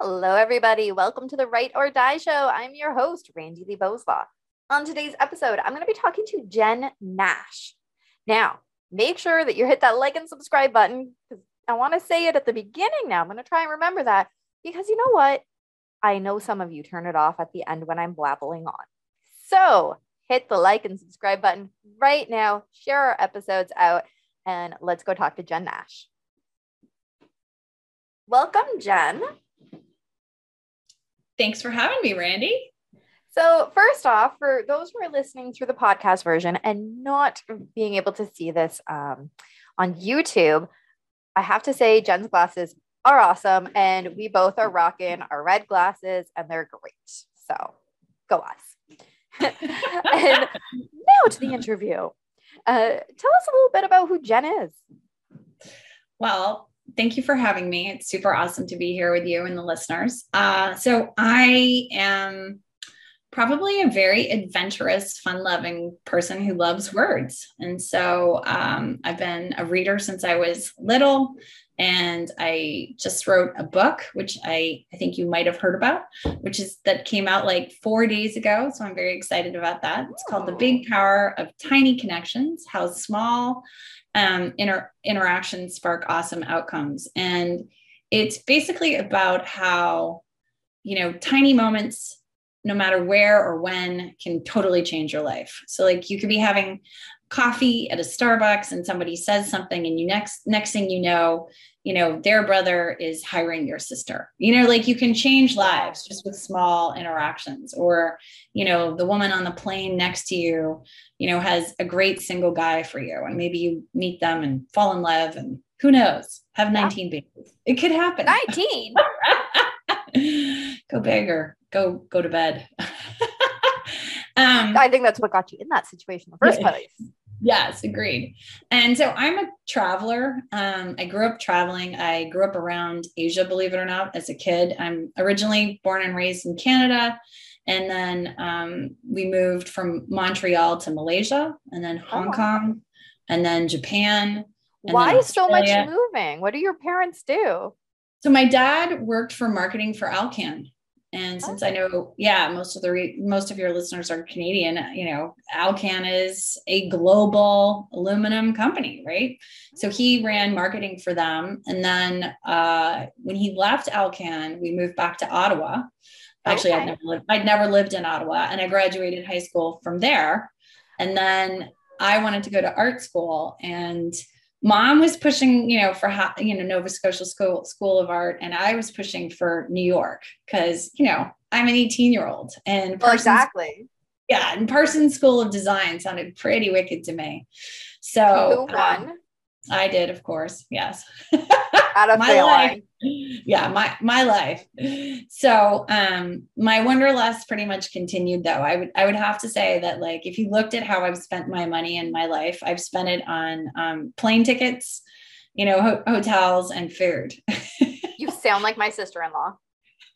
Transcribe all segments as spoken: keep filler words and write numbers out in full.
Hello, everybody. Welcome to the Write or Die Show. I'm your host, Randy Lee Boslaw. On today's episode, I'm going to be talking to Jen Nash. Now, make sure that you hit that like and subscribe button, because I want to say it at the beginning now. I'm going to try and remember that, because you know what? I know some of you turn it off at the end when I'm blabbling on. So hit the like and subscribe button right now. Share our episodes out, and let's go talk to Jen Nash. Welcome, Jen. Thanks for having me, Randy. So first off, for those who are listening through the podcast version and not being able to see this um, on YouTube, I have to say Jen's glasses are awesome, and we both are rocking our red glasses, and they're great. So go us. And now to the interview. Uh, tell us a little bit about who Jen is. Well, thank you for having me. It's super awesome to be here with you and the listeners. Uh, so I am probably a very adventurous, fun-loving person who loves words. And so um, I've been a reader since I was little, and I just wrote a book, which I, I think you might have heard about, which is that came out like four days ago. So I'm very excited about that. It's called The Big Power of Tiny Connections, How Small um, inter- Interactions Spark Awesome Outcomes. And it's basically about how, you know, tiny moments, no matter where or when, can totally change your life. So like you could be having coffee at a Starbucks and somebody says something, and you next, next thing you know, you know, their brother is hiring your sister, you know, like you can change lives just with small interactions. Or, you know, the woman on the plane next to you, you know, has a great single guy for you, and maybe you meet them and fall in love, and who knows, have nineteen yeah. babies. It could happen. nineteen Go bigger. Go, go to bed. um, I think that's what got you in that situation in the first yes. place. Yes, agreed. And so I'm a traveler. Um, I grew up traveling. I grew up around Asia, believe it or not, as a kid. I'm originally born and raised in Canada. And then um, we moved from Montreal to Malaysia, and then Hong oh. Kong, and then Japan. And Why then so much moving? What do your parents do? So my dad worked for marketing for Alcan. And since I know, yeah, most of the, re- most of your listeners are Canadian, you know, Alcan is a global aluminum company, right? So he ran marketing for them. And then uh, when he left Alcan, we moved back to Ottawa. Actually, okay. I'd never lived, I'd never lived in Ottawa, and I graduated high school from there. And then I wanted to go to art school, and Mom was pushing, you know, for, you know, Nova Scotia School, School of Art. And I was pushing for New York because, you know, I'm an eighteen year old, and Parsons, well, exactly. Yeah. And Parsons School of Design sounded pretty wicked to me. So Who won? Um, I did, of course. Yes. Out of my life. Yeah. My, my life. So um, my wanderlust pretty much continued though. I would, I would have to say that, like, if you looked at how I've spent my money in my life, I've spent it on um, plane tickets, you know, ho- hotels and food. You sound like my sister-in-law.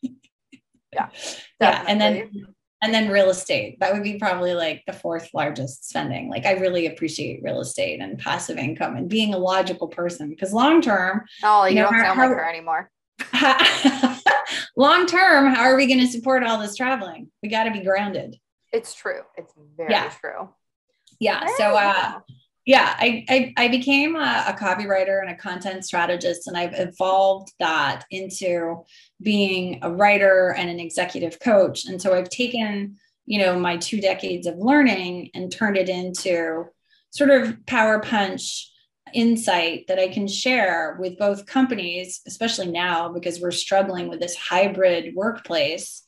Yeah. Definitely. Yeah. And then, and then real estate. That would be probably like the fourth largest spending. Like, I really appreciate real estate and passive income and being a logical person, because long-term, oh, you, you know, don't sound how, like her anymore. Long-term, how are we going to support all this traveling? We got to be grounded. It's true. It's very yeah. true. Yeah. Very so, uh, yeah, I, I, I became a, a copywriter and a content strategist, and I've evolved that into being a writer and an executive coach. And so I've taken, you know, my two decades of learning and turned it into sort of power punch insight that I can share with both companies, especially now, because we're struggling with this hybrid workplace.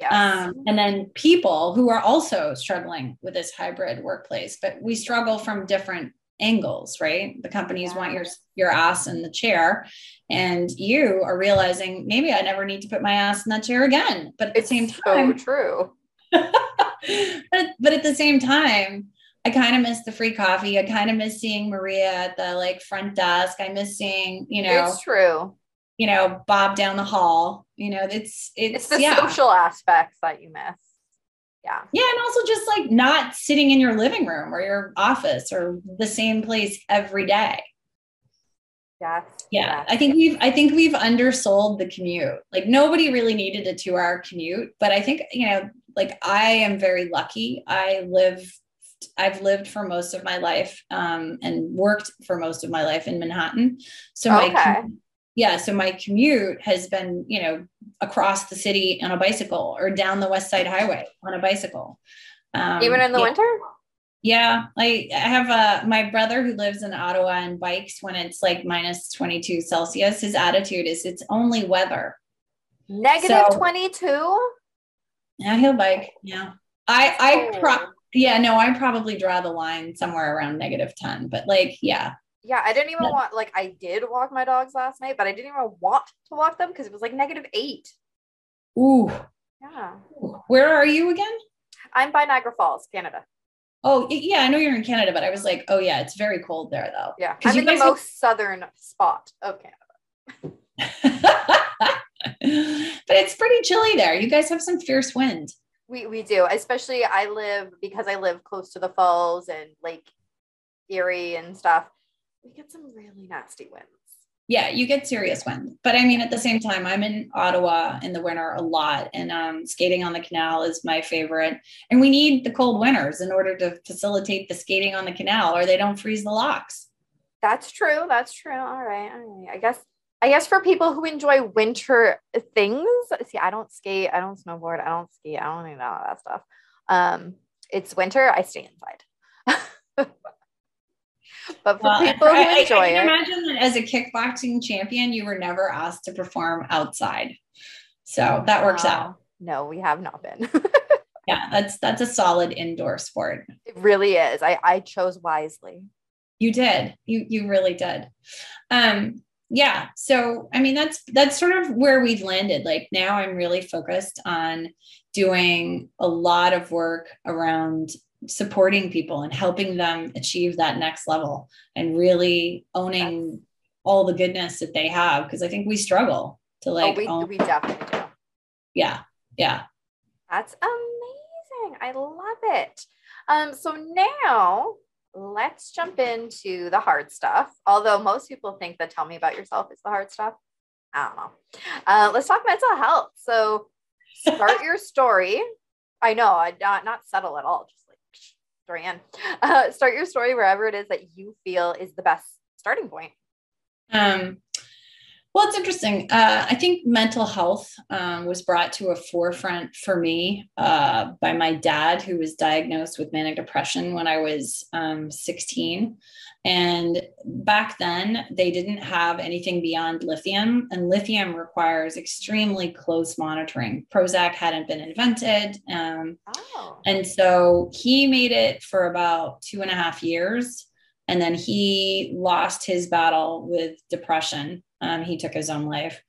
Yes. Um, and then people who are also struggling with this hybrid workplace, but we struggle from different angles, right? The companies yeah. want your, your ass in the chair, and you are realizing maybe I never need to put my ass in that chair again. But at it's the same time, so true. but, but at the same time, I kind of miss the free coffee. I kind of miss seeing Maria at the like front desk. I miss seeing, you know, it's true. You know, Bob down the hall, you know, it's, it's, it's the yeah. social aspects that you miss. Yeah. Yeah. And also just like not sitting in your living room or your office or the same place every day. Yes. Yeah. Yes. I think we've, I think we've undersold the commute. Like nobody really needed a two hour commute, but I think, you know, like I am very lucky. I live, I've lived for most of my life um, and worked for most of my life in Manhattan. So okay. my commute, yeah. So my commute has been, you know, across the city on a bicycle or down the West Side Highway on a bicycle. Um, Even in the yeah. winter? Yeah. I, I have a, my brother who lives in Ottawa and bikes when it's like minus twenty-two Celsius. His attitude is it's only weather. negative twenty-two Yeah, he'll bike. Yeah. I, I, pro- yeah, no, I probably draw the line somewhere around negative ten, but like, yeah. Yeah. I didn't even want, like, I did walk my dogs last night, but I didn't even want to walk them because it was like negative eight. Ooh. Yeah. Where are you again? I'm by Niagara Falls, Canada. Oh, yeah. I know you're in Canada, but I was like, oh yeah, it's very cold there though. Yeah. I'm in the most have- southern spot of Canada. But it's pretty chilly there. You guys have some fierce wind. We we do, especially I live, because I live close to the falls and Lake Erie and stuff. We get some really nasty winds. Yeah, you get serious wind. But I mean, at the same time, I'm in Ottawa in the winter a lot, and um, skating on the canal is my favorite. And we need the cold winters in order to facilitate the skating on the canal, or they don't freeze the locks. That's true. That's true. All right. All right. I guess. I guess for people who enjoy winter things, see, I don't skate, I don't snowboard, I don't ski, I don't even know all that stuff. Um, it's winter, I stay inside. But for well, people who I, enjoy I can it, imagine that as a kickboxing champion, you were never asked to perform outside, so that no, works out. No, we have not been. Yeah, that's that's a solid indoor sport. It really is. I I chose wisely. You did. You you really did. Um. Yeah. So, I mean, that's, that's sort of where we've landed. Like now I'm really focused on doing a lot of work around supporting people and helping them achieve that next level and really owning yes. all the goodness that they have. Cause I think we struggle to like, oh, we, own- we definitely do. Yeah. Yeah. That's amazing. I love it. Um, so now let's jump into the hard stuff. Although most people think that tell me about yourself is the hard stuff. I don't know. Uh, let's talk mental health. So start your story. I know I not, not settle at all. Just like story end. Uh, start your story wherever it is that you feel is the best starting point. Um, well, it's interesting. Uh, I think mental health um, was brought to a forefront for me uh, by my dad, who was diagnosed with manic depression when I was um, sixteen. And back then, they didn't have anything beyond lithium, and lithium requires extremely close monitoring. Prozac hadn't been invented. Um, oh. And so he made it for about two and a half years. And then he lost his battle with depression. Um, he took his own life.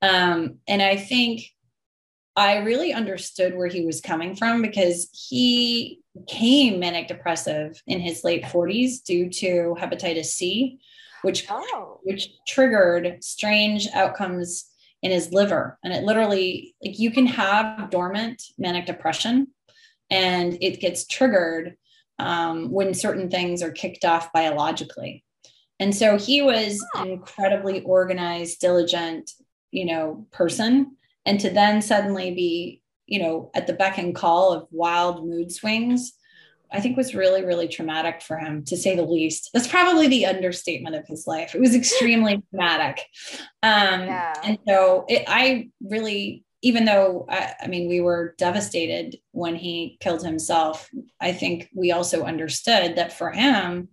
Um, and I think I really understood where he was coming from because he became manic depressive in his late forties due to hepatitis C, which, oh. which triggered strange outcomes in his liver. And it literally, like you can have dormant manic depression and it gets triggered um, when certain things are kicked off biologically. And so he was an incredibly organized, diligent, you know, person. And to then suddenly be, you know, at the beck and call of wild mood swings, I think was really, really traumatic for him, to say the least. That's probably the understatement of his life. It was extremely traumatic. Um, yeah. And so it, I really, even though, I, I mean, we were devastated when he killed himself, I think we also understood that for him,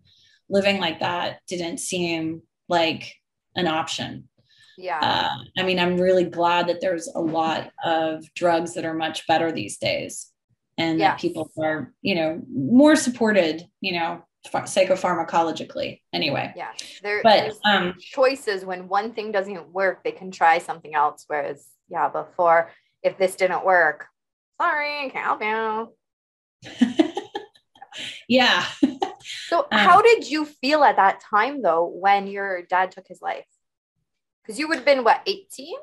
living like that didn't seem like an option. Yeah. Uh, I mean, I'm really glad that there's a lot of drugs that are much better these days and yes. that people are, you know, more supported, you know, ph- psychopharmacologically anyway. Yeah. There, but, there's um, choices. When one thing doesn't work, they can try something else. Whereas, yeah, before, if this didn't work, sorry, can't help you. Yeah. So how um, did you feel at that time, though, when your dad took his life? Because you would have been, what, eighteen?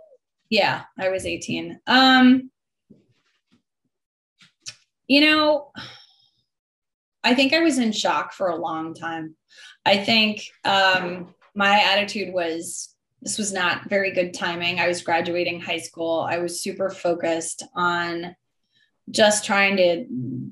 Yeah, I was eighteen. Um, you know, I think I was in shock for a long time. I think um, my attitude was, this was not very good timing. I was graduating high school. I was super focused on just trying to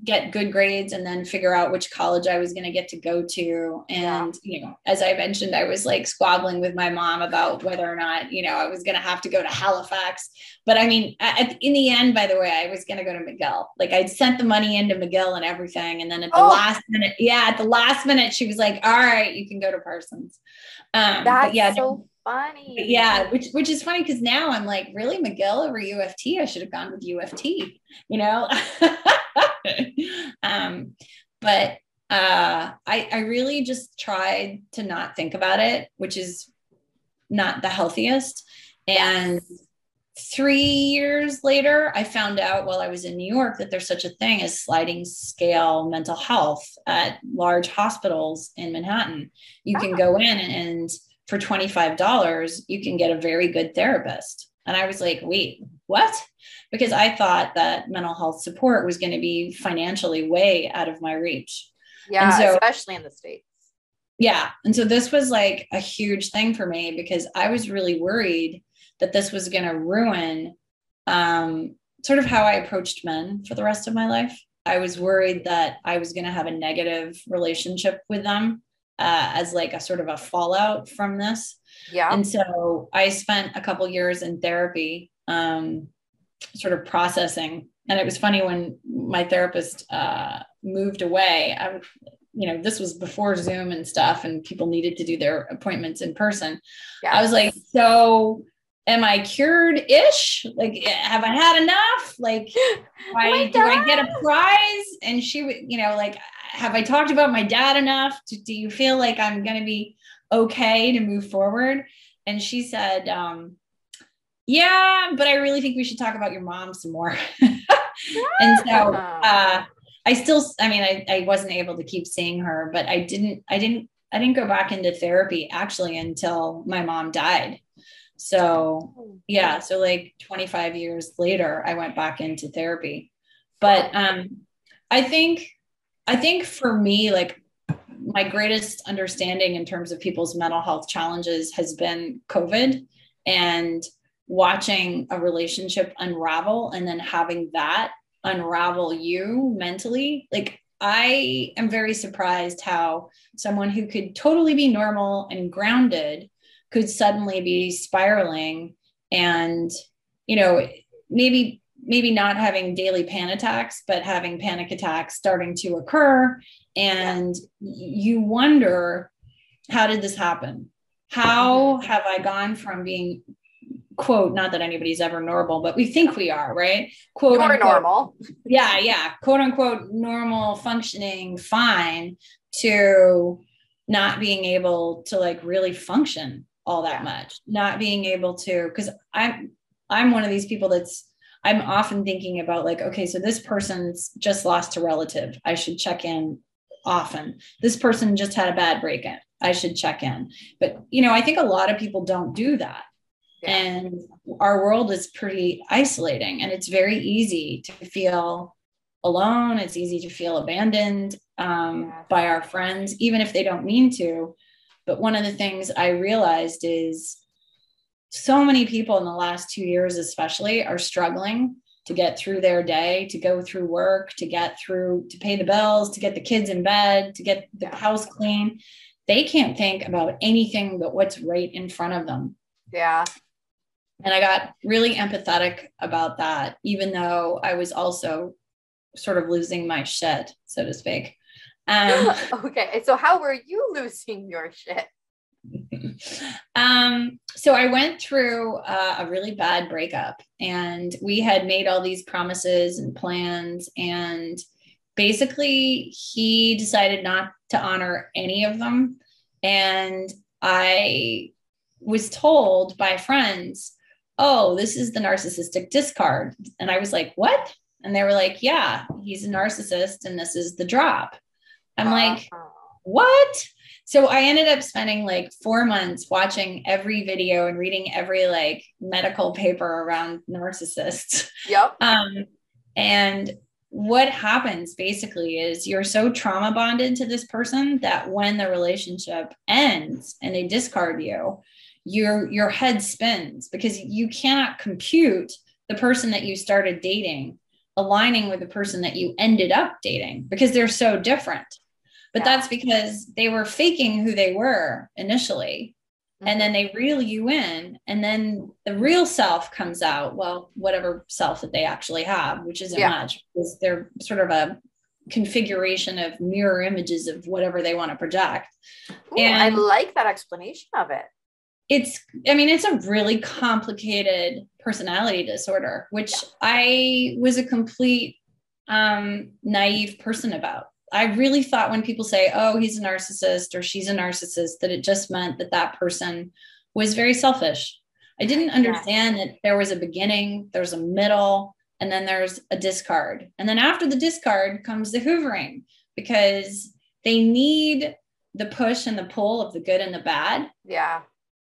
get good grades and then figure out which college I was going to get to go to. And, you know, as I mentioned, I was like squabbling with my mom about whether or not, you know, I was going to have to go to Halifax. But I mean, at, in the end, by the way, I was going to go to McGill. Like, I'd sent the money into McGill and everything. And then at the oh. last minute, yeah, at the last minute, she was like, all right, you can go to Parsons. Um, That's yeah, so funny. Yeah. Which, which is funny, because now I'm like, really, McGill over U F T? I should have gone with U F T, you know? um, but, uh, I, I really just tried to not think about it, which is not the healthiest. And three years later, I found out while I was in New York that there's such a thing as sliding scale mental health at large hospitals in Manhattan. You can go in and for twenty-five dollars, you can get a very good therapist. And I was like, wait, what? Because I thought that mental health support was going to be financially way out of my reach. Yeah, and so, especially in the States. Yeah. And so this was like a huge thing for me, because I was really worried that this was going to ruin um, sort of how I approached men for the rest of my life. I was worried that I was going to have a negative relationship with them. Uh, as like a sort of a fallout from this. Yeah. And so I spent a couple years in therapy, um, sort of processing. And it was funny, when my therapist uh, moved away, I, you know, this was before Zoom and stuff, and people needed to do their appointments in person. Yes. I was like, so am I cured-ish? Like, have I had enough? Like, why, do I get a prize? And she would, you know, like, have I talked about my dad enough? Do, do you feel like I'm going to be okay to move forward? And she said, um, yeah, but I really think we should talk about your mom some more. yeah. And so uh, I still, I mean, I, I wasn't able to keep seeing her, but I didn't, I didn't, I didn't go back into therapy actually until my mom died. So yeah. So like twenty-five years later, I went back into therapy. But um, I think, I think for me, like, my greatest understanding in terms of people's mental health challenges has been COVID, and watching a relationship unravel and then having that unravel you mentally. Like, I am very surprised how someone who could totally be normal and grounded could suddenly be spiraling, and, you know, maybe maybe not having daily panic attacks, but having panic attacks starting to occur. And you wonder, how did this happen? How have I gone from being, quote, not that anybody's ever normal, but we think we are, right? Quote, unquote, normal. Yeah, yeah. Quote unquote, normal, functioning, fine, to not being able to like really function all that much, not being able to, because I'm, I'm one of these people that's, I'm often thinking about like, okay, so this person's just lost a relative. I should check in often. This person just had a bad break-in. I should check in. But, you know, I think a lot of people don't do that. Yeah. And our world is pretty isolating, and it's very easy to feel alone. It's easy to feel abandoned um, yeah. by our friends, even if they don't mean to. But one of the things I realized is, so many people in the last two years, especially, are struggling to get through their day, to go through work, to get through, to pay the bills, to get the kids in bed, to get the house clean. They can't think about anything but what's right in front of them. Yeah. And I got really empathetic about that, even though I was also sort of losing my shit, so to speak. Um, okay. So how were you losing your shit? um, so I went through uh, a really bad breakup, and we had made all these promises and plans, and basically he decided not to honor any of them. And I was told by friends, oh, this is the narcissistic discard. And I was like, what? And they were like, yeah, he's a narcissist, and this is the drop. I'm uh-huh. like, what? So I ended up spending like four months watching every video and reading every like medical paper around narcissists. Yep. Um, and what happens basically is you're so trauma bonded to this person that when the relationship ends and they discard you, your, your head spins because you cannot compute the person that you started dating aligning with the person that you ended up dating because they're so different. But yeah. that's because they were faking who they were initially. Mm-hmm. And then they reel you in and then the real self comes out. Well, whatever self that they actually have, which isn't yeah. much, because they're sort of a configuration of mirror images of whatever they want to project. Ooh, and I like that explanation of it. It's, I mean, it's a really complicated personality disorder, which I was a complete um, naive person about. I really thought when people say, oh, he's a narcissist or she's a narcissist, that it just meant that that person was very selfish. I didn't understand that there was a beginning, there's a middle, and then there's a discard. And then after the discard comes the hoovering, because they need the push and the pull of the good and the bad. Yeah.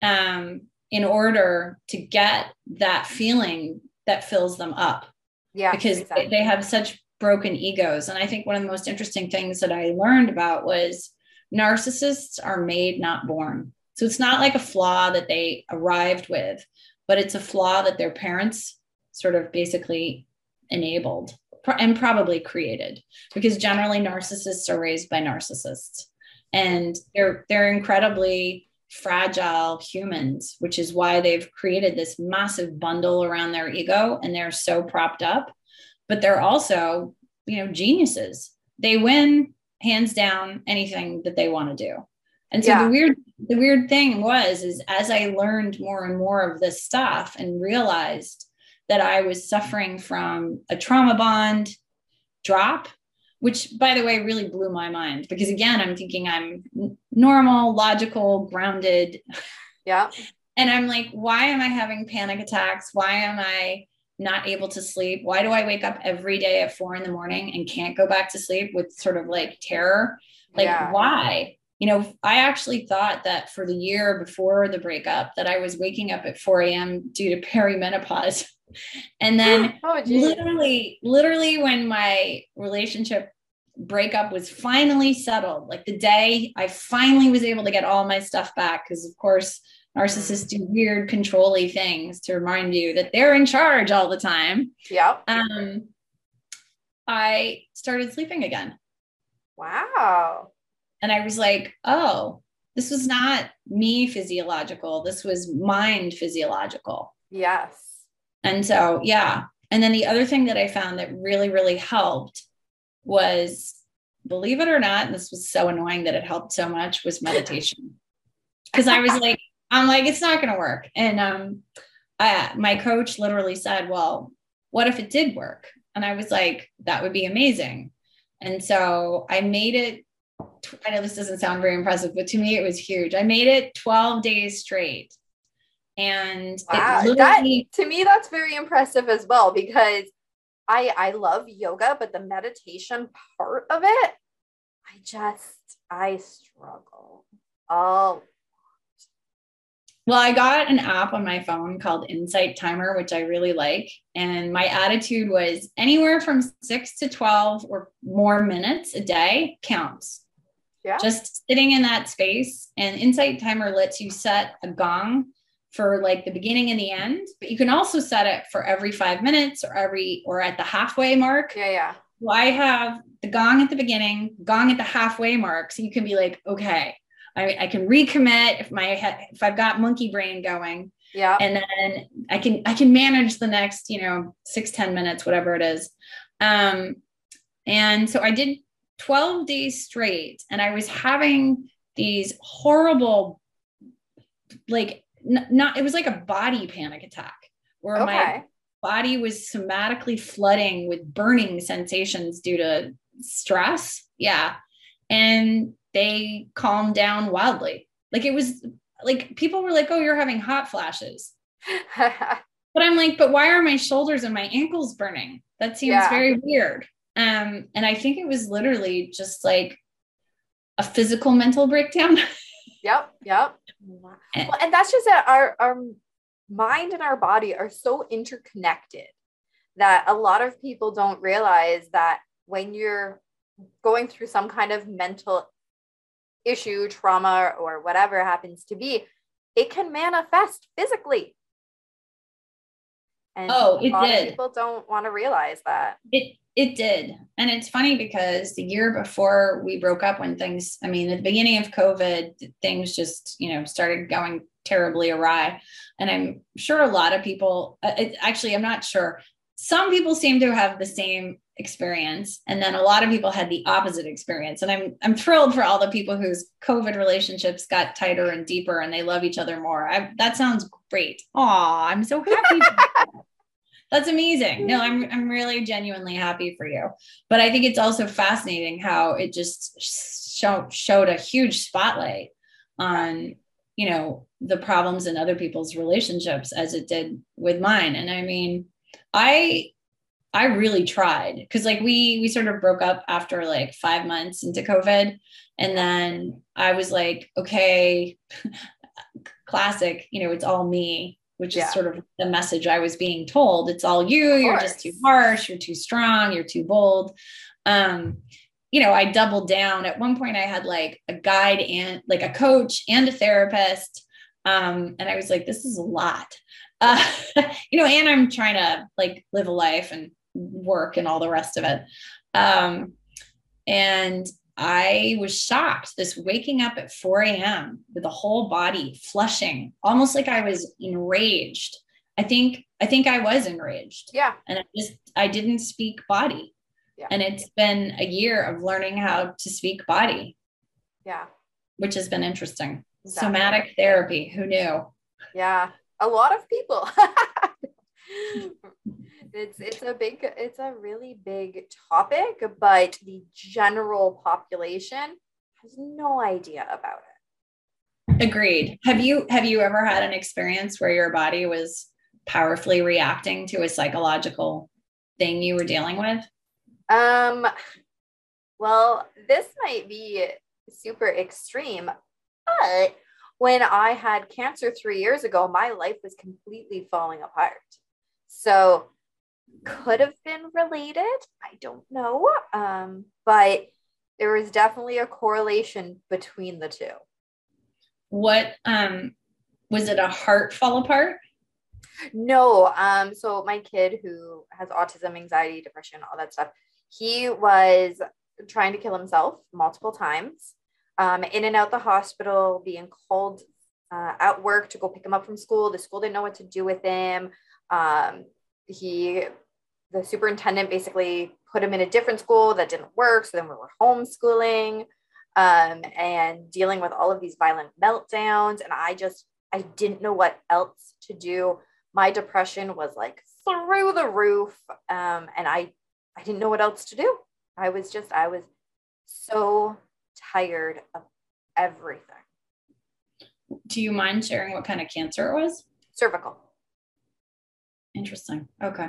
Um, in order to get that feeling that fills them up. Yeah, because exactly. they have such broken egos. And I think one of the most interesting things that I learned about was narcissists are made, not born. So it's not like a flaw that they arrived with, but it's a flaw that their parents sort of basically enabled and probably created, because generally narcissists are raised by narcissists and they're, they're incredibly fragile humans, which is why they've created this massive bundle around their ego and they're so propped up. But they're also, you know, geniuses. They win hands down anything that they want to do. And so yeah. the weird, the weird thing was, is as I learned more and more of this stuff and realized that I was suffering from a trauma bond drop, which, by the way, really blew my mind, because again, I'm thinking I'm normal, logical, grounded. Yeah. And I'm like, why am I having panic attacks? Why am I not able to sleep? Why do I wake up every day at four in the morning and can't go back to sleep with sort of like terror? Like yeah. why? You know, I actually thought that for the year before the breakup that I was waking up at four a.m. due to perimenopause. And then oh, literally, literally when my relationship breakup was finally settled, like the day I finally was able to get all my stuff back, because of course narcissists do weird control-y things to remind you that they're in charge all the time. Yeah. Um, I started sleeping again. Wow. And I was like, oh, this was not me physiological. This was mind physiological. Yes. And so, yeah. And then the other thing that I found that really, really helped was, believe it or not, and this was so annoying that it helped so much, was meditation. Because I was like, I'm like, it's not going to work. And um, I, my coach literally said, well, what if it did work? And I was like, that would be amazing. And so I made it, I know this doesn't sound very impressive, but to me, it was huge. I made it twelve days straight. And wow, that, to me, that's very impressive as well, because I, I love yoga, but the meditation part of it, I just, I struggle. Oh, well, I got an app on my phone called Insight Timer, which I really like. And my attitude was anywhere from six to twelve or more minutes a day counts. Yeah. Just sitting in that space. And Insight Timer lets you set a gong for like the beginning and the end, but you can also set it for every five minutes or every, or at the halfway mark. Yeah. Yeah. Well, I have the gong at the beginning, gong at the halfway mark. So you can be like, okay, I, I can recommit if my head, if I've got monkey brain going. Yeah. And then I can, I can manage the next, you know, six, ten minutes, whatever it is. Um, and so I did twelve days straight, and I was having these horrible, like, not, it was like a body panic attack where okay. my body was somatically flooding with burning sensations due to stress. Yeah. And they calmed down wildly. Like it was like, people were like, oh, you're having hot flashes, but I'm like, but why are my shoulders and my ankles burning? That seems yeah. very weird. Um, and I think it was literally just like a physical mental breakdown. Yep. Yep. Well, and that's just that our, our mind and our body are so interconnected that a lot of people don't realize that when you're going through some kind of mental issue, trauma, or whatever happens to be, it can manifest physically. And oh, it did. A lot of people don't want to realize that. It it did. And it's funny because the year before we broke up, when things, I mean, at the beginning of COVID, things just, you know, started going terribly awry. And I'm sure a lot of people, it, actually, I'm not sure. Some people seem to have the same experience. And then a lot of people had the opposite experience. And I'm, I'm thrilled for all the people whose COVID relationships got tighter and deeper and they love each other more. I, that sounds great. Aw, I'm so happy. That's amazing. No, I'm I'm really genuinely happy for you. But I think it's also fascinating how it just show, showed a huge spotlight on, you know, the problems in other people's relationships as it did with mine. And I mean, I I really tried because like we we sort of broke up after like five months into COVID. And then I was like, okay, classic, you know, it's all me. Which yeah. is sort of the message I was being told. It's all you, you're just too harsh, you're too strong, you're too bold. Um, you know, I doubled down. At one point I had like a guide and like a coach and a therapist. Um, and I was like, this is a lot, uh, you know, and I'm trying to like live a life and work and all the rest of it. Um, and I was shocked, this waking up at four a.m. with the whole body flushing, almost like I was enraged. I think, I think I was enraged. Yeah. And I just, I didn't speak body. Yeah. And it's been a year of learning how to speak body. Yeah. Which has been interesting. Exactly. Somatic therapy. Who knew? Yeah. A lot of people. It's it's a big, it's a really big topic, but the general population has no idea about it. Agreed. Have you, have you ever had an experience where your body was powerfully reacting to a psychological thing you were dealing with? Um, well, this might be super extreme, but when I had cancer three years ago, my life was completely falling apart. So could have been related. I don't know. Um, but there was definitely a correlation between the two. What, um, was it a heart fall apart? No. Um, so my kid who has autism, anxiety, depression, all that stuff, he was trying to kill himself multiple times, um, in and out the hospital, being called, uh, at work to go pick him up from school. The school didn't know what to do with him. Um, he, the superintendent basically put him in a different school that didn't work. So then we were homeschooling, um, and dealing with all of these violent meltdowns. And I just, I didn't know what else to do. My depression was like through the roof. Um, and I, I didn't know what else to do. I was just, I was so tired of everything. Do you mind sharing what kind of cancer it was? Cervical. Interesting. Okay.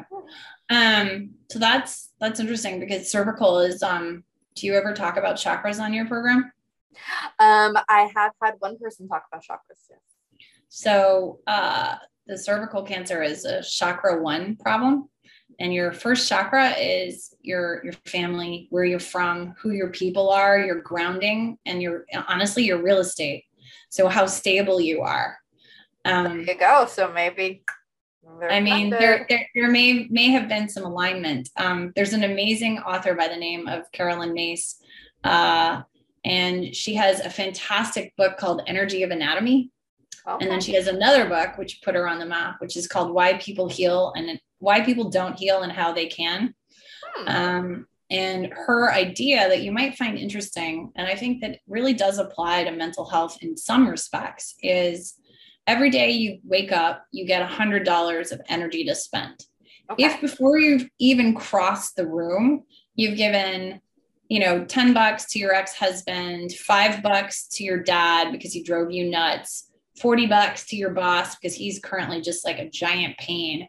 Um, so that's, that's interesting because cervical is, um, do you ever talk about chakras on your program? Um, I have had one person talk about chakras. Yes. So, uh, the cervical cancer is a chakra one problem. And your first chakra is your, your family, where you're from, who your people are, your grounding, and your, honestly, your real estate. So how stable you are. Um, there you go. So maybe They're I mean, there, there, there may, may have been some alignment. Um, there's an amazing author by the name of Carolyn Mace. Uh, and she has a fantastic book called Energy of Anatomy. Okay. And then she has another book, which put her on the map, which is called Why People Heal and Why People Don't Heal and How They Can. Hmm. Um, and her idea that you might find interesting, and I think that really does apply to mental health in some respects, is every day you wake up, you get one hundred dollars of energy to spend. Okay. If before you've even crossed the room, you've given, you know, ten bucks to your ex-husband, five bucks to your dad because he drove you nuts, forty bucks to your boss because he's currently just like a giant pain.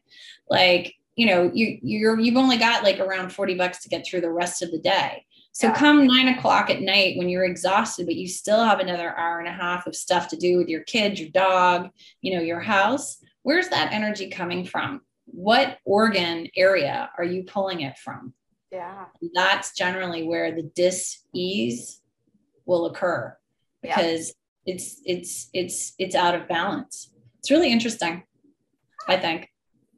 Like, you know, you, you're, you've only got like around forty bucks to get through the rest of the day. So come nine o'clock at night when you're exhausted, but you still have another hour and a half of stuff to do with your kids, your dog, you know, your house, where's that energy coming from? what organ area are you pulling it from? Yeah. That's generally where the dis-ease will occur, because yeah. it's, it's, it's, it's out of balance. It's really interesting. I think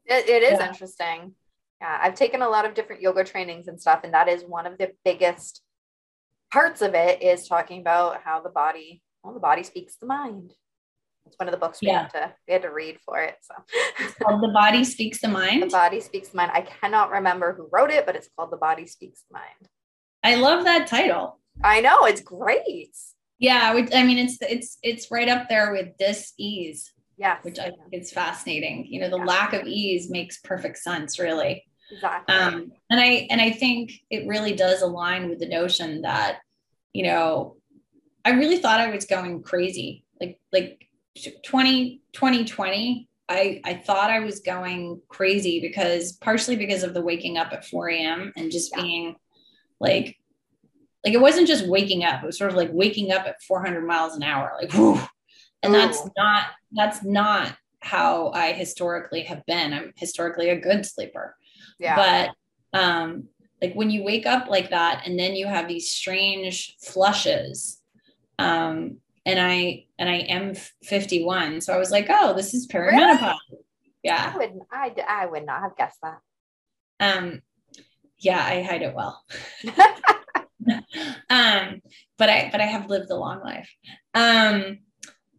it, it is yeah. interesting. Yeah. I've taken a lot of different yoga trainings and stuff, and that is one of the biggest parts of it, is talking about how the body, well, the body speaks the mind. It's one of the books we, yeah. had, to, we had to read for it. So it's called The Body Speaks the Mind. The Body Speaks the Mind. I cannot remember who wrote it, but it's called The Body Speaks the Mind. I love that title. I know. It's great. Yeah. We, I mean, it's, it's, it's right up there with dis-ease. Yes. Which I think is fascinating. You know, the yeah. lack of ease makes perfect sense, really. Exactly. Um, and I, and I think it really does align with the notion that, you know, I really thought I was going crazy. Like, like, twenty twenty, I, I thought I was going crazy, because partially because of the waking up at four a.m. and just yeah. being like, like it wasn't just waking up. It was sort of like waking up at four hundred miles an hour, like, whew. And Ooh. that's not, that's not how I historically have been. I'm historically a good sleeper, yeah. but um, like when you wake up like that, and then you have these strange flushes, um, And I, and I am fifty-one. So I was like, oh, this is perimenopause. Really? Yeah. I would, I, I would not have guessed that. Um, yeah, I hide it well. um, but I, but I have lived a long life. Um,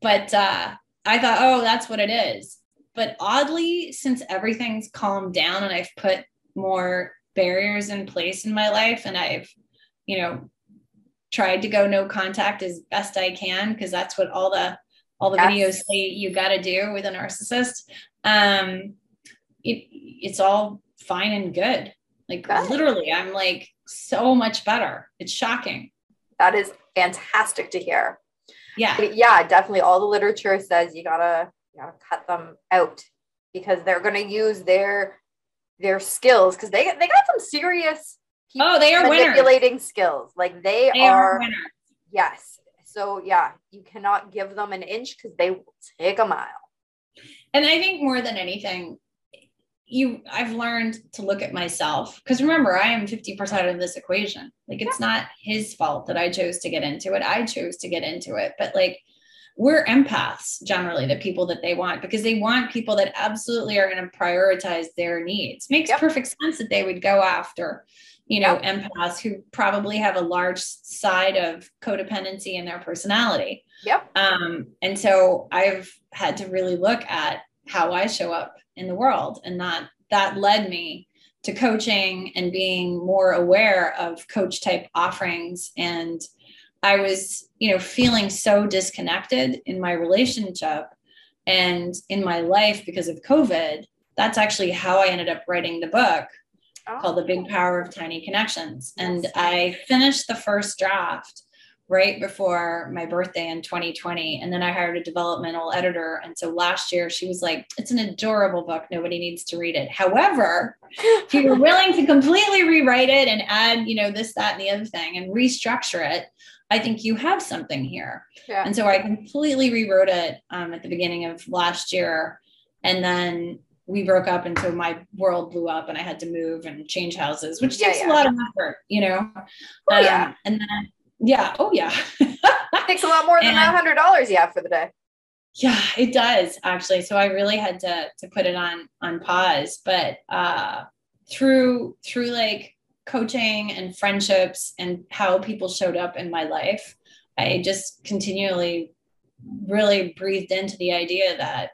but, uh, I thought, oh, that's what it is. But oddly, since everything's calmed down and I've put more barriers in place in my life, and I've, you know, tried to go no contact as best I can, because that's what all the all the yes. videos say you got to do with a narcissist. Um, it it's all fine and good. Like good. Literally, I'm like so much better. It's shocking. That is fantastic to hear. Yeah, but yeah, definitely. All the literature says you gotta you gotta cut them out, because they're gonna use their their skills, because they they got some serious. Keep oh, they are manipulating winners. Skills. Like they, they are, are winners. Yes. So yeah, you cannot give them an inch, because they will take a mile. And I think more than anything, you, I've learned to look at myself, because remember, I am fifty percent of this equation. Like it's yeah. not his fault that I chose to get into it. I chose to get into it, but like we're empaths, generally the people that they want, because they want people that absolutely are going to prioritize their needs. Makes yep. perfect sense that they would go after, you know, yep. empaths who probably have a large side of codependency in their personality. Yep. Um, and so I've had to really look at how I show up in the world, and that, that led me to coaching and being more aware of coach type offerings. And I was, you know, feeling so disconnected in my relationship and in my life because of COVID. That's actually how I ended up writing the book. Oh. Called The Big Power of Tiny Connections. Yes. And I finished the first draft right before my birthday in twenty twenty. And then I hired a developmental editor. And so last year she was like, it's an adorable book. Nobody needs to read it. However, if you were willing to completely rewrite it and add, you know, this, that, and the other thing and restructure it, I think you have something here. Yeah. And so I completely rewrote it um, at the beginning of last year. And then we broke up, and so my world blew up, and I had to move and change houses, which takes yeah, yeah. a lot of effort, you know? Oh, um, yeah. And then, yeah. Oh yeah. Takes a lot more than a hundred dollars. Yeah. For the day. Yeah, it does actually. So I really had to, to put it on, on pause, but, uh, through, through like coaching and friendships and how people showed up in my life, I just continually really breathed into the idea that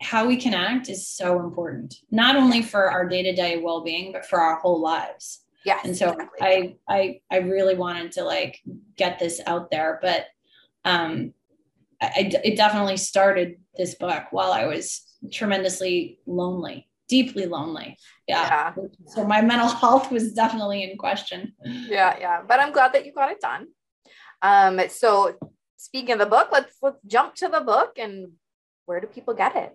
how we connect is so important, not only for our day-to-day well-being, but for our whole lives. Yeah. And so exactly. I, I, I really wanted to like get this out there, but, um, I, I d- it definitely started this book while I was tremendously lonely, deeply lonely. Yeah. yeah. So my mental health was definitely in question. Yeah. Yeah. But I'm glad that you got it done. Um, so speaking of the book, let's, let's jump to the book. And where do people get it?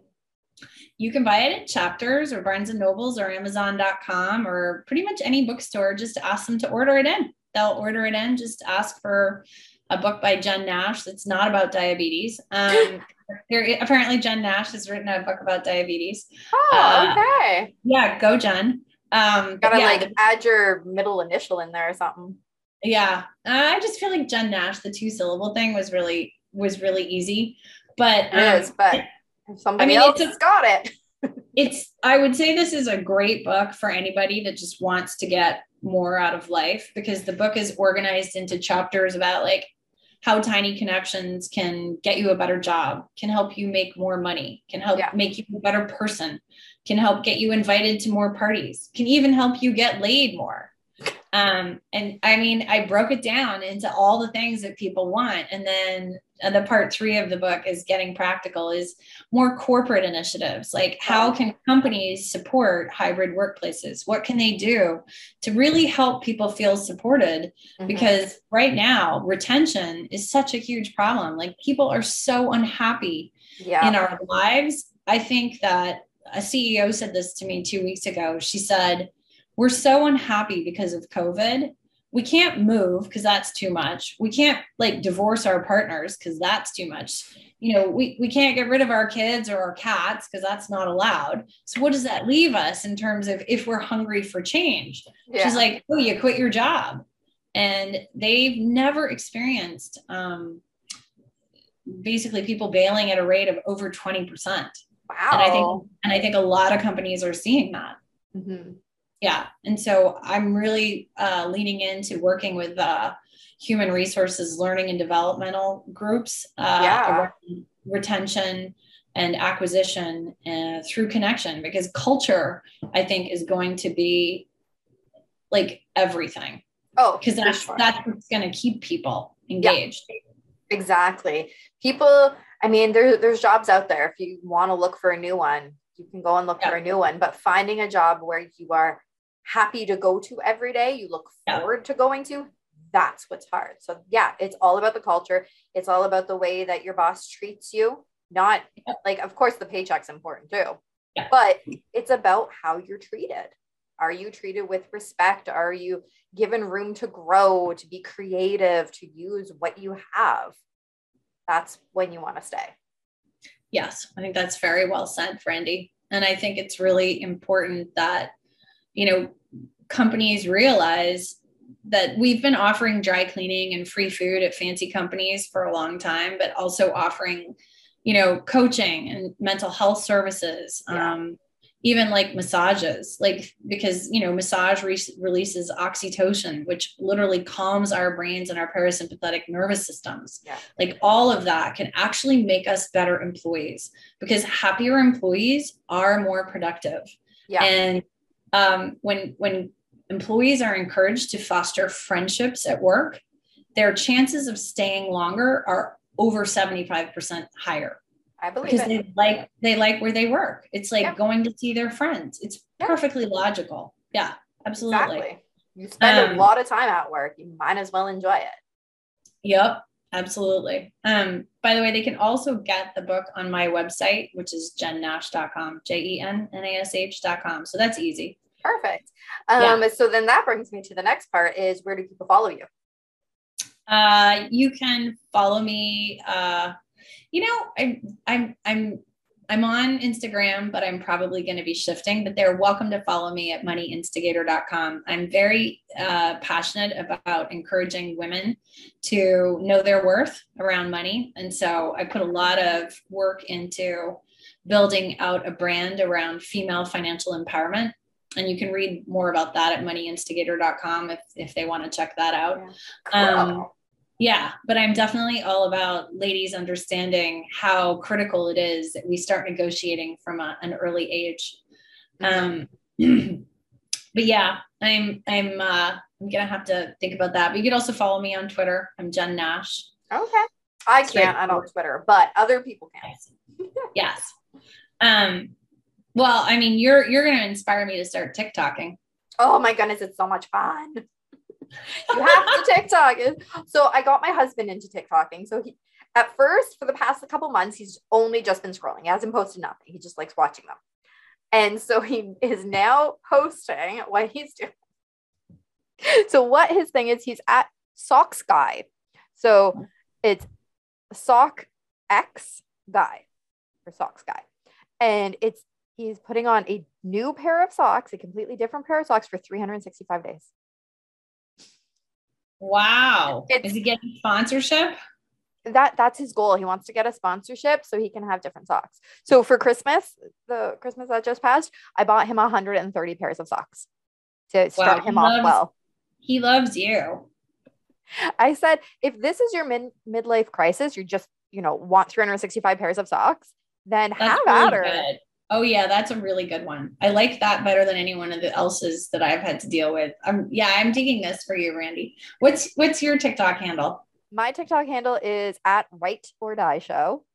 You can buy it at Chapters or Barnes and Nobles or amazon dot com or pretty much any bookstore. Just ask them to order it in. They'll order it in. Just ask for a book by Jen Nash that's not about diabetes. Um, there, apparently Jen Nash has written a book about diabetes. Oh, uh, okay. Yeah, go Jen. Um, Gotta yeah, like the, add your middle initial in there or something. Yeah, I just feel like Jen Nash, the two syllable thing was really was really easy. But um, it is, but if somebody I mean, else has got it. It's, I would say this is a great book for anybody that just wants to get more out of life, because the book is organized into chapters about like how tiny connections can get you a better job, can help you make more money, can help yeah. make you a better person, can help get you invited to more parties, can even help you get laid more. Um, and I mean, I broke it down into all the things that people want. And then uh, the part three of the book is getting practical, is more corporate initiatives. Like how can companies support hybrid workplaces? What can they do to really help people feel supported? Mm-hmm. Because right now retention is such a huge problem. Like people are so unhappy yeah. in our lives. I think that a C E O said this to me two weeks ago. She said, "We're so unhappy because of COVID. We can't move because that's too much. We can't like divorce our partners because that's too much. You know, we, we can't get rid of our kids or our cats because that's not allowed. So what does that leave us in terms of if we're hungry for change?" Yeah. She's like, "Oh, you quit your job." And they've never experienced um, basically people bailing at a rate of over twenty percent. Wow. And I think, and I think a lot of companies are seeing that. Mm-hmm. Yeah. And so I'm really uh, leaning into working with uh, human resources, learning and developmental groups, uh, yeah. around retention and acquisition uh, through connection, because culture, I think, is going to be like everything. Oh, because that's, sure. that's what's going to keep people engaged. Yeah. Exactly. People, I mean, there, there's jobs out there. If you want to look for a new one, you can go and look yeah. for a new one, but finding a job where you are happy to go to every day, you look forward yeah. to going to, that's what's hard. So yeah, it's all about the culture. It's all about the way that your boss treats you. Not yeah. like, of course the paycheck's important too, yeah. but it's about how you're treated. Are you treated with respect? Are you given room to grow, to be creative, to use what you have? That's when you want to stay. Yes. I think that's very well said, Randy. And I think it's really important that, you know, companies realize that we've been offering dry cleaning and free food at fancy companies for a long time, but also offering, you know, coaching and mental health services, yeah. um, even like massages, like, because, you know, massage re- releases oxytocin, which literally calms our brains and our parasympathetic nervous systems. Yeah. Like all of that can actually make us better employees, because happier employees are more productive. Yeah. And um, when, when employees are encouraged to foster friendships at work, their chances of staying longer are over seventy-five percent higher. I believe because it. they like, they like where they work. It's like yeah. going to see their friends. It's yeah. perfectly logical. Yeah, absolutely. Exactly. You spend um, a lot of time at work. You might as well enjoy it. Yep. Absolutely. Um, by the way, they can also get the book on my website, which is jen nash dot com, J E N N A S H dot com. So that's easy. Perfect. Um, yeah. So then that brings me to the next part is, where do people follow you? Uh, you can follow me, uh, You know, I, I'm, I'm, I'm on Instagram, but I'm probably going to be shifting, but they're welcome to follow me at money instigator dot com. I'm very uh, passionate about encouraging women to know their worth around money. And so I put a lot of work into building out a brand around female financial empowerment. And you can read more about that at money instigator dot com if, if they want to check that out. Yeah. Cool. Um, Yeah, but I'm definitely all about ladies understanding how critical it is that we start negotiating from a, an early age. Um, but yeah, I'm I'm uh, I'm gonna have to think about that. But you could also follow me on Twitter. I'm Jen Nash. Okay, I can't on all Twitter, but other people can. Yes. Um, well, I mean, you're you're gonna inspire me to start TikToking. Oh my goodness, it's so much fun. You have to TikTok. So I got my husband into TikToking. So he, at first, for the past couple months, he's only just been scrolling. He hasn't posted nothing. He just likes watching them. And so he is now posting what he's doing. So what his thing is, he's at Socks Guy. So it's Sock X Guy or Socks Guy. And it's, he's putting on a new pair of socks, a completely different pair of socks for three hundred sixty-five days. Wow. It's, Is he getting sponsorship? That that's his goal. He wants to get a sponsorship so he can have different socks. So for Christmas, the Christmas that just passed, I bought him one hundred thirty pairs of socks to start wow, him loves, off well. He loves you. I said, if this is your mid midlife crisis, you just, you know, want three hundred sixty-five pairs of socks, then that's have really at her. Good. Oh yeah. That's a really good one. I like that better than anyone else's that I've had to deal with. Um, yeah, I'm digging this for you, Randy. What's, what's your TikTok handle? My TikTok handle is at Write or Die Show.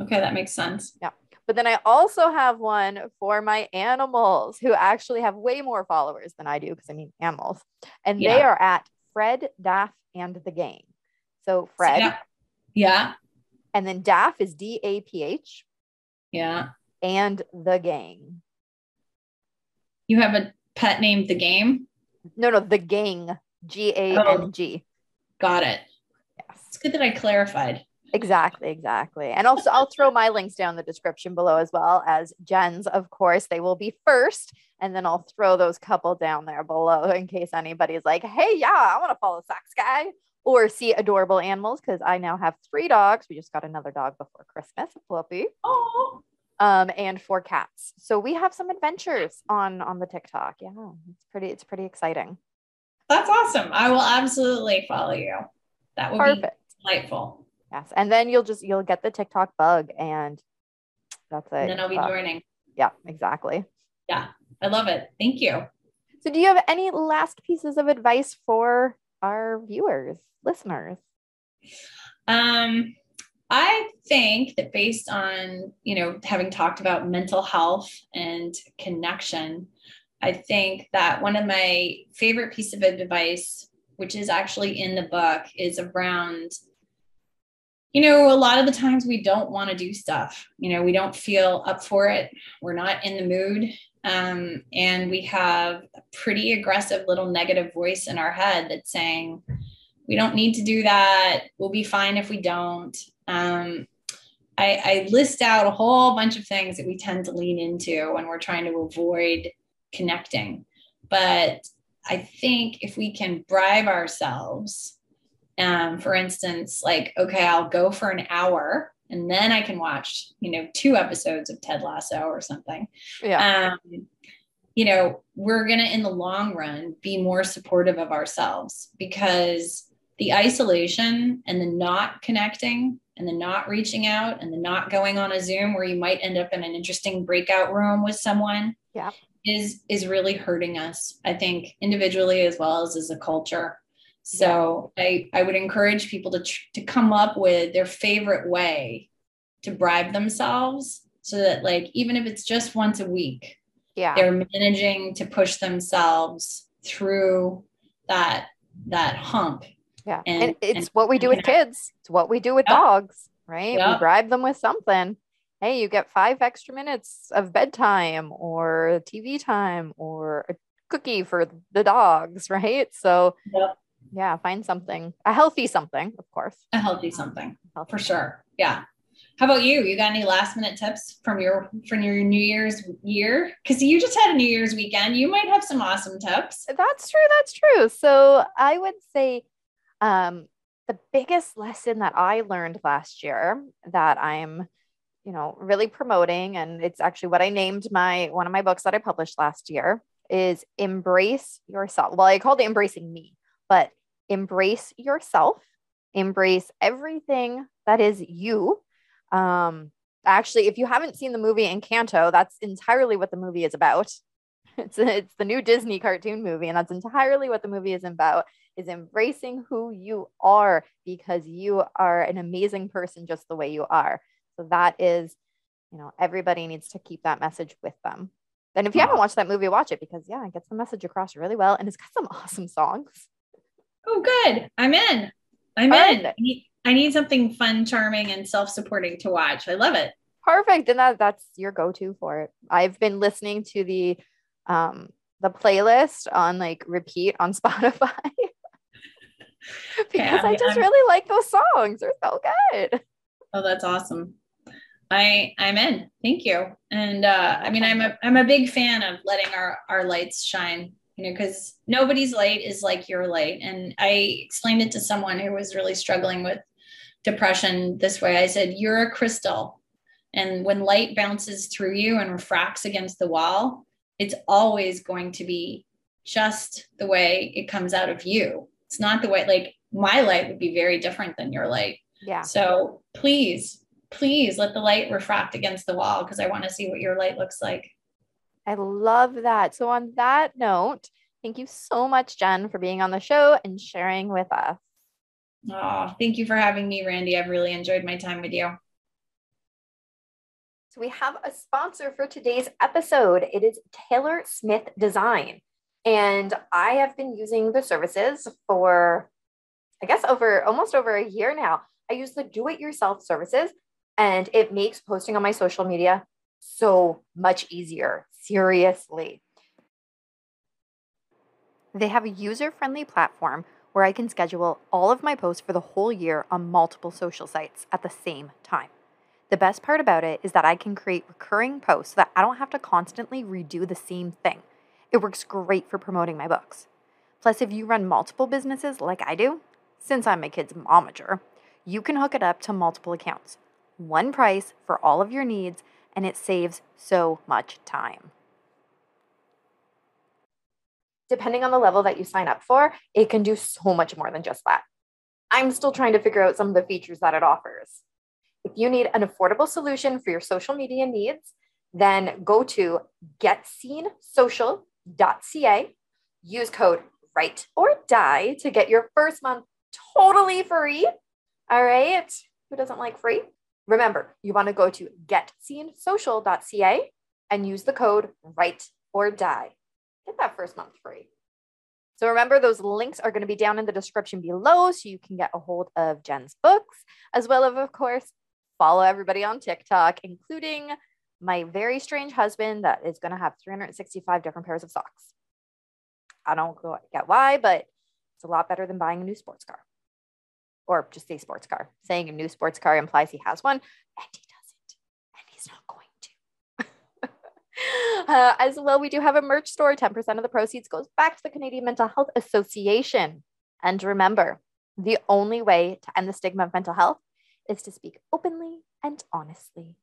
Okay. That makes sense. Yeah. But then I also have one for my animals who actually have way more followers than I do. Cause I mean, animals, and yeah. they are at Fred Daph and the Gang. So Fred. Yeah. yeah. And then Daph is D A P H. Yeah. And the Gang. You have a pet named the Game? No, no, the Gang. G A N G. Got it. Yes. It's good that I clarified. Exactly, exactly. And also, I'll throw my links down the description below as well as Jen's. Of course, they will be first, and then I'll throw those couple down there below in case anybody's like, "Hey, yeah, I want to follow Socks Guy." Or see adorable animals, because I now have three dogs. We just got another dog before Christmas, a puppy. Oh. Um, and four cats. So we have some adventures on on the TikTok. Yeah, it's pretty. It's pretty exciting. That's awesome. I will absolutely follow you. That would Perfect. Be delightful. Yes, and then you'll just you'll get the TikTok bug, and that's it. And then I'll be joining. Yeah, exactly. Yeah, I love it. Thank you. So, do you have any last pieces of advice for our viewers, listeners? Um, I think that based on, you know, having talked about mental health and connection, I think that one of my favorite pieces of advice, which is actually in the book, is around, you know, a lot of the times we don't want to do stuff, you know, we don't feel up for it. We're not in the mood. Um, and we have a pretty aggressive little negative voice in our head that's saying, we don't need to do that. We'll be fine if we don't. Um, I, I list out a whole bunch of things that we tend to lean into when we're trying to avoid connecting. But I think if we can bribe ourselves, um, for instance, like, okay, I'll go for an hour and then I can watch, you know, two episodes of Ted Lasso or something. Yeah. Um, you know, we're going to, in the long run, be more supportive of ourselves, because the isolation and the not connecting and the not reaching out and the not going on a Zoom where you might end up in an interesting breakout room with someone yeah. is, is really hurting us, I think, individually as well as as a culture. So I, I would encourage people to, tr- to come up with their favorite way to bribe themselves so that, like, even if it's just once a week, yeah, they're managing to push themselves through that, that hump. Yeah. And, and it's and, what we do with kids. It's what we do with yep. dogs, right? Yep. We bribe them with something. Hey, you get five extra minutes of bedtime or T V time or a cookie for the dogs. Right. So yep. Yeah. Find something, a healthy something, of course, a healthy something healthy. For sure. Yeah. How about you? You got any last minute tips from your, from your New Year's year? Cause you just had a New Year's weekend. You might have some awesome tips. That's true. That's true. So I would say, um, the biggest lesson that I learned last year that I'm, you know, really promoting, and it's actually what I named my, one of my books that I published last year, is embrace yourself. Well, I called it Embracing Me, but embrace yourself, embrace everything that is you. Um, actually, if you haven't seen the movie Encanto, that's entirely what the movie is about. It's, it's the new Disney cartoon movie. And that's entirely what the movie is about, is embracing who you are, because you are an amazing person just the way you are. So that is, you know, everybody needs to keep that message with them. And if you haven't watched that movie, watch it, because yeah, it gets the message across really well. And it's got some awesome songs. Oh, good. I'm in. I'm in. I need, I need something fun, charming, and self-supporting to watch. I love it. Perfect. And that, that's your go-to for it. I've been listening to the, um, the playlist on like repeat on Spotify. because yeah, I just I'm, really like those songs. They're so good. Oh, that's awesome. I I'm in. Thank you. And uh, I mean, I'm a, I'm a big fan of letting our, our lights shine, you know, because nobody's light is like your light. And I explained it to someone who was really struggling with depression this way. I said, you're a crystal. And when light bounces through you and refracts against the wall, it's always going to be just the way it comes out of you. It's not the way, like my light would be very different than your light. Yeah. So please, please let the light refract against the wall, because I want to see what your light looks like. I love that. So on that note, thank you so much, Jen, for being on the show and sharing with us. Oh, thank you for having me, Randy. I've really enjoyed my time with you. So we have a sponsor for today's episode. It is Taylor Smith Design. And I have been using the services for, I guess, over almost over a year now. I use the do-it-yourself services, and it makes posting on my social media so much easier. Seriously. They have a user-friendly platform where I can schedule all of my posts for the whole year on multiple social sites at the same time. The best part about it is that I can create recurring posts so that I don't have to constantly redo the same thing. It works great for promoting my books. Plus, if you run multiple businesses like I do, since I'm my kid's momager, you can hook it up to multiple accounts, one price for all of your needs, and it saves so much time. Depending on the level that you sign up for, it can do so much more than just that. I'm still trying to figure out some of the features that it offers. If you need an affordable solution for your social media needs, then go to get seen social dot c a, use code write or die to get your first month totally free. All right. Who doesn't like free? Remember, you want to go to get seen social dot c a and use the code write or die. Get that first month free. So remember, those links are going to be down in the description below so you can get a hold of Jen's books, as well as, of course, follow everybody on TikTok, including my very strange husband that is going to have three hundred sixty-five different pairs of socks. I don't get why, but it's a lot better than buying a new sports car. Or just a sports car. Saying a new sports car implies he has one, and he doesn't, and he's not going to. uh, as well, we do have a merch store. ten percent of the proceeds goes back to the Canadian Mental Health Association. And remember, the only way to end the stigma of mental health is to speak openly and honestly.